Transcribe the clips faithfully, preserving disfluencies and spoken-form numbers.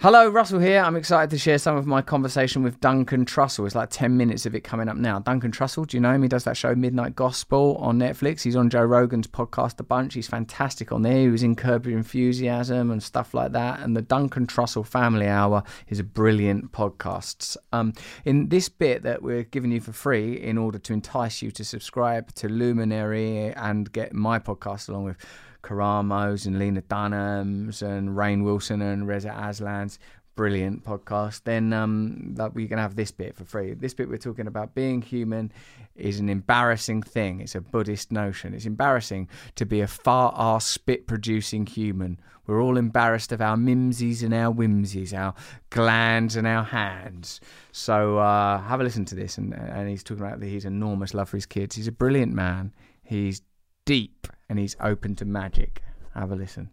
Hello, Russell here. I'm excited to share some of my conversation with Duncan Trussell. It's like ten minutes of it coming up now. Duncan Trussell, do you know him? He does that show Midnight Gospel on Netflix. He's on Joe Rogan's podcast a bunch. He's fantastic on there. He was in Curb Your Enthusiasm and stuff like that. And the Duncan Trussell Family Hour is a brilliant podcast. Um, in this bit that we're giving you for free in order to entice you to subscribe to Luminary and get my podcast along with Karamo's and Lena Dunham's and Rainn Wilson and Reza Aslan's brilliant podcast, then um, that we can have this bit for free. This bit we're talking about being human is an embarrassing thing. It's a Buddhist notion. It's embarrassing to be a far-ass spit-producing human. We're all embarrassed of our mimsies and our whimsies, our glands and our hands. So uh, have a listen to this. And, and he's talking about his enormous love for his kids. He's a brilliant man. He's deep and he's open to magic. Have a listen.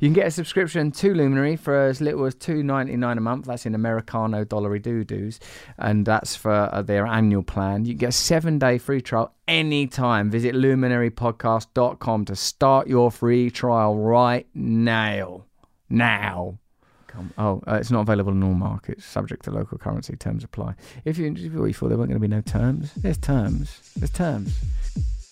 You can get a subscription to Luminary for as little as two dollars and ninety-nine cents a month. That's in Americano dollary doo-doos, and that's for uh, their annual plan. You can get a seven-day free trial anytime. Visit luminary podcast dot com to start your free trial right now. Now. Oh, uh, it's not available in all markets. Subject to local currency. Terms apply. If you, if you thought there weren't going to be no terms, there's terms. There's terms.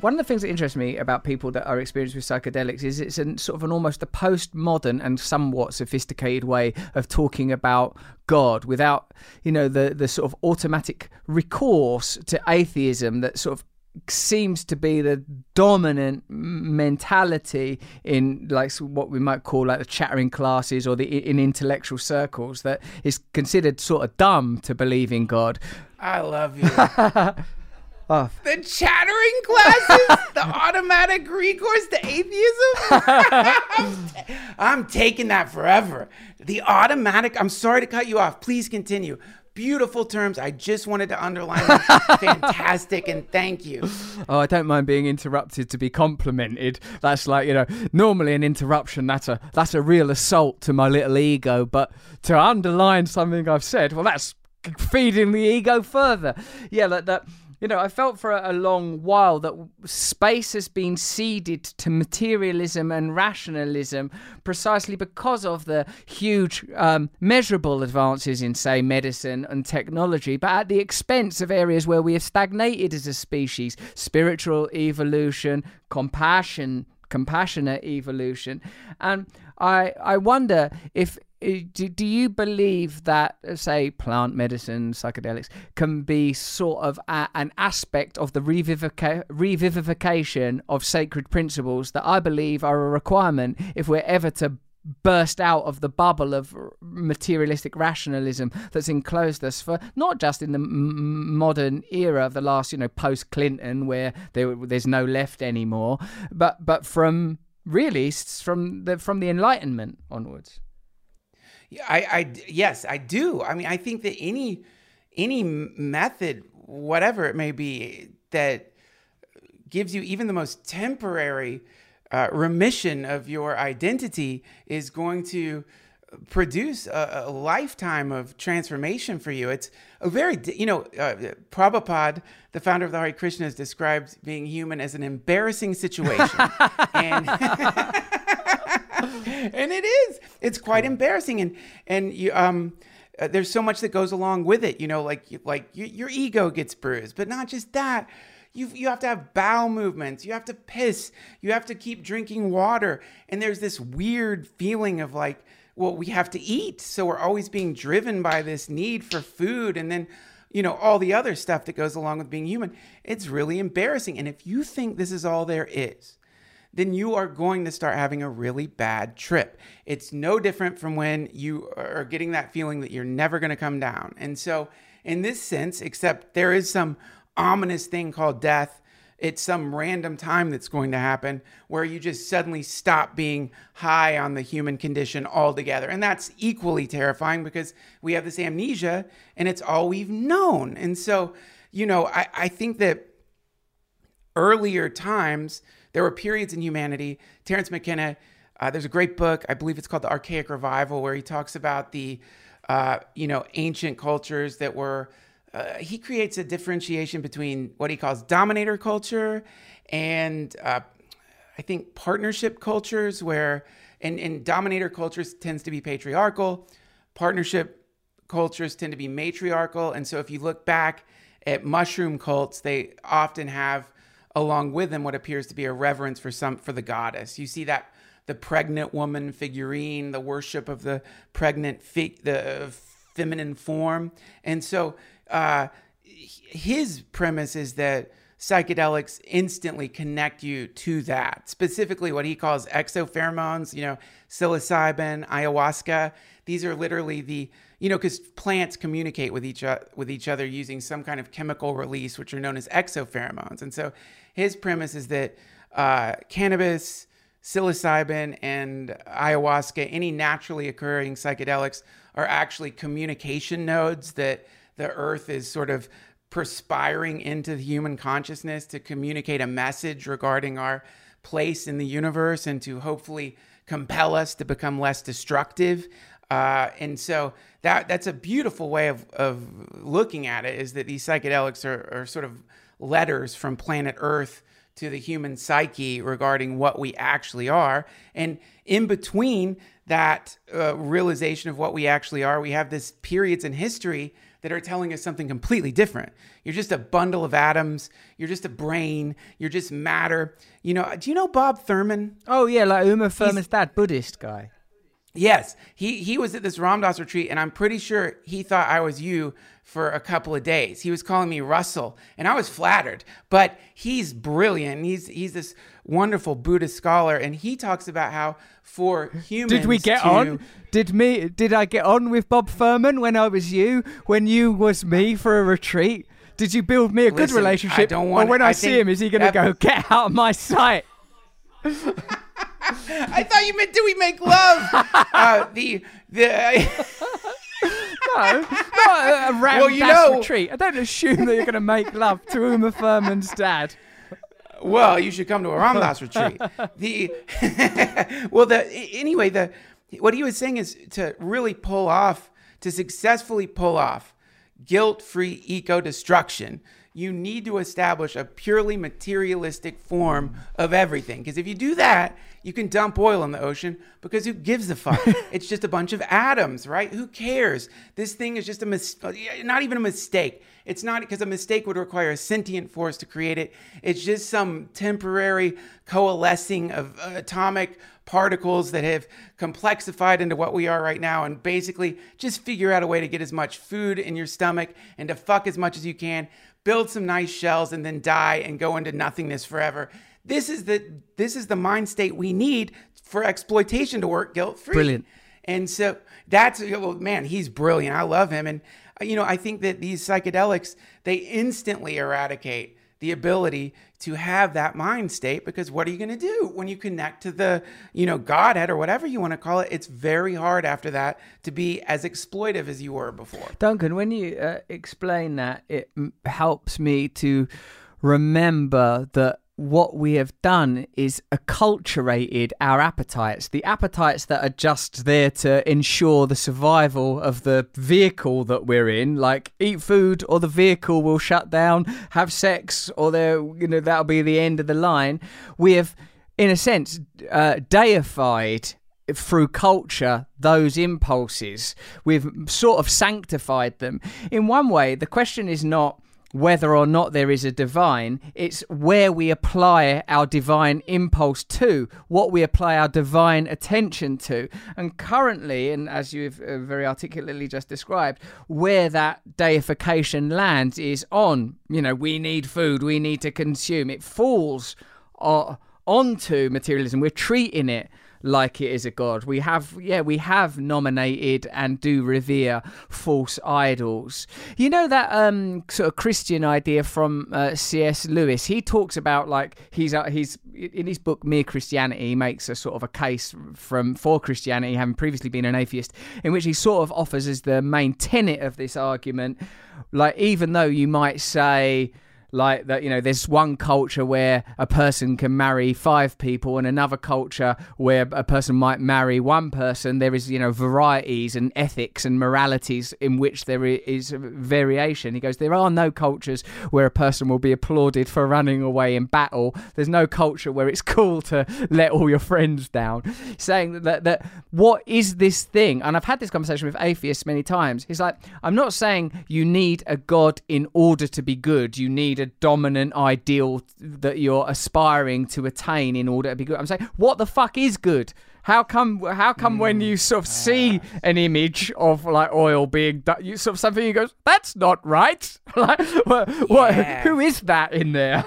One of the things that interests me about people that are experienced with psychedelics is it's an, sort of an almost a postmodern and somewhat sophisticated way of talking about God without, you know, the, the sort of automatic recourse to atheism that sort of seems to be the dominant mentality in like what we might call like the chattering classes or the in intellectual circles, that is considered sort of dumb to believe in God. I love you. Oh. The chattering classes, the automatic recourse to atheism. I'm, t- I'm taking that forever. The automatic. I'm sorry to cut you off. Please continue. Beautiful terms. I just wanted to underline them. Fantastic, and thank you. Oh, I don't mind being interrupted to be complimented. That's like, you know, normally an interruption, that's a that's a real assault to my little ego. But to underline something I've said, well, that's feeding the ego further. Yeah, like that. You know, I felt for a long while that space has been ceded to materialism and rationalism precisely because of the huge um, measurable advances in, say, medicine and technology, but at the expense of areas where we have stagnated as a species: spiritual evolution, compassion, compassionate evolution. And I, I wonder if... Do you believe that, say, plant medicine, psychedelics, can be sort of a, an aspect of the revivica- revivification of sacred principles that I believe are a requirement if we're ever to burst out of the bubble of materialistic rationalism that's enclosed us for not just in the m- modern era of the last, you know, post-Clinton, where there, there's no left anymore, but but from really from the from the Enlightenment onwards? Yeah, I, I, yes, I do. I mean, I think that any any method, whatever it may be, that gives you even the most temporary uh, remission of your identity is going to produce a, a lifetime of transformation for you. It's a very, you know, uh, Prabhupada, the founder of the Hare Krishna, has described being human as an embarrassing situation. and... And it is. It's quite embarrassing, and and you, um, uh, there's so much that goes along with it. You know, like like you, your ego gets bruised, but not just that. You you have to have bowel movements. You have to piss. You have to keep drinking water. And there's this weird feeling of like, well, we have to eat, so we're always being driven by this need for food, and then, you know, all the other stuff that goes along with being human. It's really embarrassing. And if you think this is all there is, then you are going to start having a really bad trip. It's no different from when you are getting that feeling that you're never going to come down. And so in this sense, except there is some ominous thing called death, it's some random time that's going to happen where you just suddenly stop being high on the human condition altogether. And that's equally terrifying because we have this amnesia and it's all we've known. And so, you know, I, I think that earlier times, there were periods in humanity. Terrence McKenna, uh, there's a great book, I believe it's called The Archaic Revival, where he talks about the, uh, you know, ancient cultures that were, uh, he creates a differentiation between what he calls dominator culture and uh, I think partnership cultures where, and, and dominator cultures tends to be patriarchal, partnership cultures tend to be matriarchal. And so if you look back at mushroom cults, they often have along with them what appears to be a reverence for some for the goddess. You see that the pregnant woman figurine, the worship of the pregnant fig, the feminine form. And so uh, his premise is that psychedelics instantly connect you to that, specifically what he calls exopheromones, you know, psilocybin, ayahuasca. These are literally the, you know, because plants communicate with each, o- with each other using some kind of chemical release, which are known as exopheromones. And so his premise is that uh, cannabis, psilocybin, and ayahuasca, any naturally occurring psychedelics, are actually communication nodes that the earth is sort of perspiring into the human consciousness to communicate a message regarding our place in the universe and to hopefully compel us to become less destructive. Uh, and so that that's a beautiful way of, of looking at it, is that these psychedelics are, are sort of letters from planet Earth to the human psyche regarding what we actually are. And in between that uh, realization of what we actually are, we have this periods in history that are telling us something completely different. You're just a bundle of atoms. You're just a brain. You're just matter. You know, do you know Bob Thurman? Oh yeah, like Uma Thurman's He's, dad, Buddhist guy. Yes, he he was at this Ram Dass retreat, and I'm pretty sure he thought I was you for a couple of days. He was calling me Russell, and I was flattered. But he's brilliant. He's he's this wonderful Buddhist scholar, and he talks about how for humans, did we get to... on? Did me? Did I get on with Bob Thurman when I was you? When you was me for a retreat? Did you build me a Listen, good relationship? I don't want. Or when it, I, I see him, is he going to that... go get out of my sight? I thought you meant, do we make love? uh, the the no, not a Ram well, you know, retreat. I don't assume that you're going to make love to Uma Thurman's dad. Well, you should come to a Ram Dass retreat. The well, the anyway, the what he was saying is to really pull off, to successfully pull off guilt-free eco-destruction, you need to establish a purely materialistic form of everything. Because if you do that, you can dump oil in the ocean because who gives a fuck? It's just a bunch of atoms, right? Who cares? This thing is just a mis- not even a mistake. It's not, because a mistake would require a sentient force to create it. It's just some temporary coalescing of atomic particles that have complexified into what we are right now, and basically just figure out a way to get as much food in your stomach and to fuck as much as you can, build some nice shells, and then die and go into nothingness forever. This is the this is the mind state we need for exploitation to work guilt-free. Brilliant. And so that's, well, man, he's brilliant. I love him. And, you know, I think that these psychedelics, they instantly eradicate the ability to have that mind state, because what are you going to do when you connect to the, you know, Godhead or whatever you want to call it? It's very hard after that to be as exploitive as you were before. Duncan, when you uh, explain that, it m- helps me to remember that what we have done is acculturated our appetites, the appetites that are just there to ensure the survival of the vehicle that we're in, like eat food or the vehicle will shut down, have sex or there, you know, that'll be the end of the line. We have, in a sense, uh, deified through culture those impulses. We've sort of sanctified them. In one way, the question is not whether or not there is a divine, it's where we apply our divine impulse to, what we apply our divine attention to. And currently, and as you've very articulately just described, where that deification lands is on, you know, we need food, we need to consume. It falls uh, onto materialism. We're treating it like it is a god. We have, yeah, we have nominated and do revere false idols. You know that um, sort of Christian idea from uh, C S Lewis. He talks about, like, he's uh, he's in his book Mere Christianity. He makes a sort of a case from for Christianity, having previously been an atheist, in which he sort of offers as the main tenet of this argument, like, even though you might say like that, you know, there's one culture where a person can marry five people and another culture where a person might marry one person. There is, you know, varieties and ethics and moralities in which there is variation. He goes, there are no cultures where a person will be applauded for running away in battle. There's no culture where it's cool to let all your friends down. Saying that, that what is this thing? And I've had this conversation with atheists many times. He's like, I'm not saying you need a God in order to be good. You need a dominant ideal that you're aspiring to attain in order to be good. I'm saying, what the fuck is good? How come? How come mm. when you sort of see an image of like oil being done, you sort of something you go, that's not right. Like, what, yeah. what, who is that in there?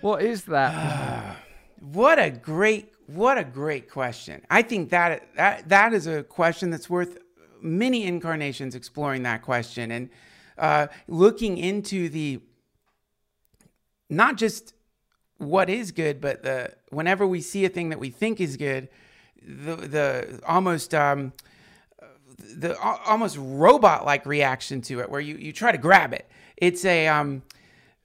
What is that? What a great, what a great question. I think that that that is a question that's worth many incarnations exploring that question and uh, looking into the not just what is good, but the whenever we see a thing that we think is good. The the almost um, the almost robot like reaction to it, where you, you try to grab it. It's a um,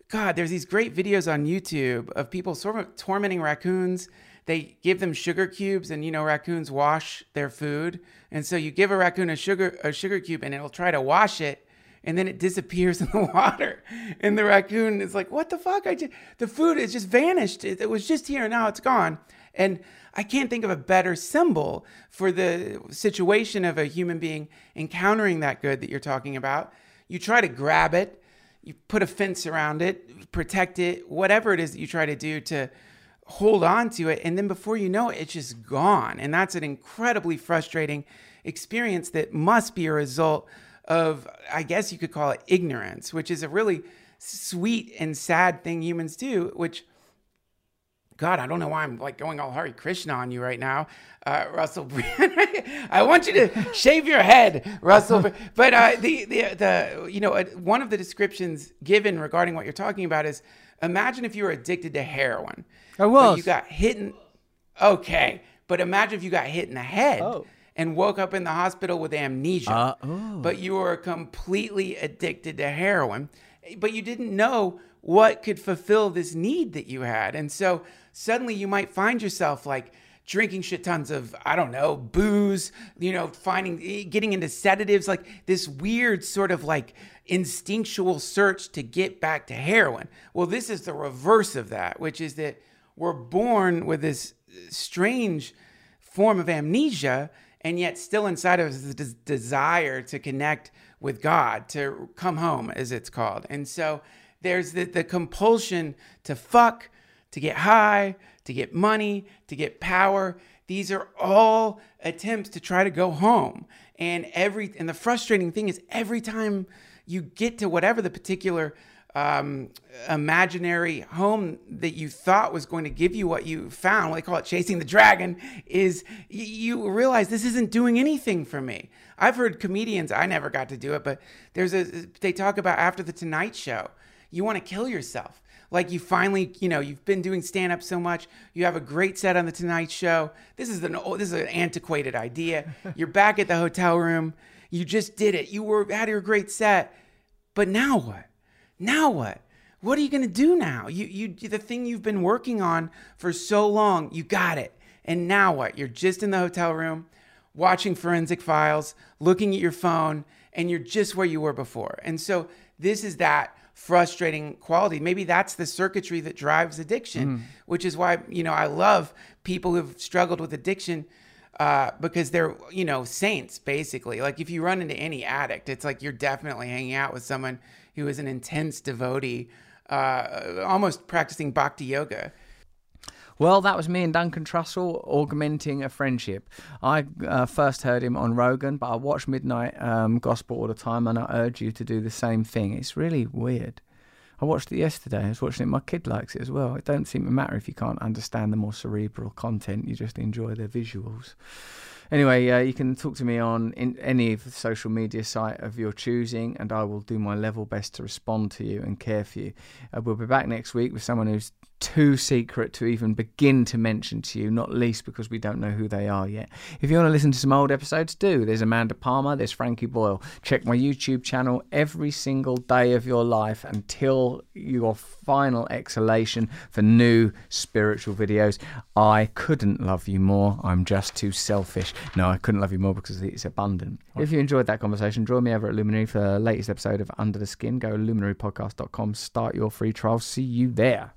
God. There's these great videos on YouTube of people sort of tormenting raccoons. They give them sugar cubes, and you know raccoons wash their food, and so you give a raccoon a sugar a sugar cube, and it'll try to wash it, and then it disappears in the water, and the raccoon is like, "What the fuck? I just, the food has just vanished. It, it was just here, and now it's gone." And I can't think of a better symbol for the situation of a human being encountering that good that you're talking about. You try to grab it, you put a fence around it, protect it, whatever it is that you try to do to hold on to it. And then before you know it, it's just gone. And that's an incredibly frustrating experience that must be a result of, I guess you could call it ignorance, which is a really sweet and sad thing humans do, which... God, I don't know why I'm like going all Hare Krishna on you right now, uh, Russell Brand. I want you to shave your head, Russell. But uh, the, the the you know uh, one of the descriptions given regarding what you're talking about is imagine if you were addicted to heroin. I was. But you got hit in. Okay, but imagine if you got hit in the head oh. and woke up in the hospital with amnesia. Uh, oh. But you were completely addicted to heroin, but you didn't know what could fulfill this need that you had, and so. Suddenly you might find yourself like drinking shit tons of, I don't know, booze, you know, finding, getting into sedatives, like this weird sort of like instinctual search to get back to heroin. Well, this is the reverse of that, which is that we're born with this strange form of amnesia and yet still inside of us is the desire to connect with God, to come home as it's called. And so there's the, the compulsion to fuck, to get high, to get money, to get power. These are all attempts to try to go home. And every and the frustrating thing is every time you get to whatever the particular um, imaginary home that you thought was going to give you what you found, what they call it chasing the dragon, is you realize this isn't doing anything for me. I've heard comedians, I never got to do it, but there's a they talk about after the Tonight Show, you want to kill yourself. Like you finally, you know, you've been doing stand-up so much. You have a great set on The Tonight Show. This is an old, this is an antiquated idea. You're back at the hotel room. You just did it. You were had your great set, but now what? Now what? What are you gonna do now? You you the thing you've been working on for so long. You got it, and now what? You're just in the hotel room, watching Forensic Files, looking at your phone, and you're just where you were before. And so this is that. Frustrating quality. Maybe that's the circuitry that drives addiction, mm. which is why, you know, I love people who've struggled with addiction uh, because they're, you know, saints basically. Like if you run into any addict, it's like you're definitely hanging out with someone who is an intense devotee, uh, almost practicing bhakti yoga. Well, that was me and Duncan Trussell augmenting a friendship. I uh, first heard him on Rogan, but I watch Midnight um, Gospel all the time, and I urge you to do the same thing. It's really weird. I watched it yesterday. I was watching it. My kid likes it as well. It don't seem to matter if you can't understand the more cerebral content. You just enjoy the visuals. Anyway, uh, you can talk to me on in any of the social media site of your choosing, and I will do my level best to respond to you and care for you. Uh, we'll be back next week with someone who's too secret to even begin to mention to you, not least because we don't know who they are yet. If you want to listen to some old episodes, do. There's Amanda Palmer, there's Frankie Boyle. Check my YouTube channel every single day of your life until your final exhalation for new spiritual videos. I couldn't love you more. I'm just too selfish. No, I couldn't love you more because it's abundant. If you enjoyed that conversation, join me over at Luminary for the latest episode of Under the Skin. Go to luminary podcast dot com, start your free trial. See you there.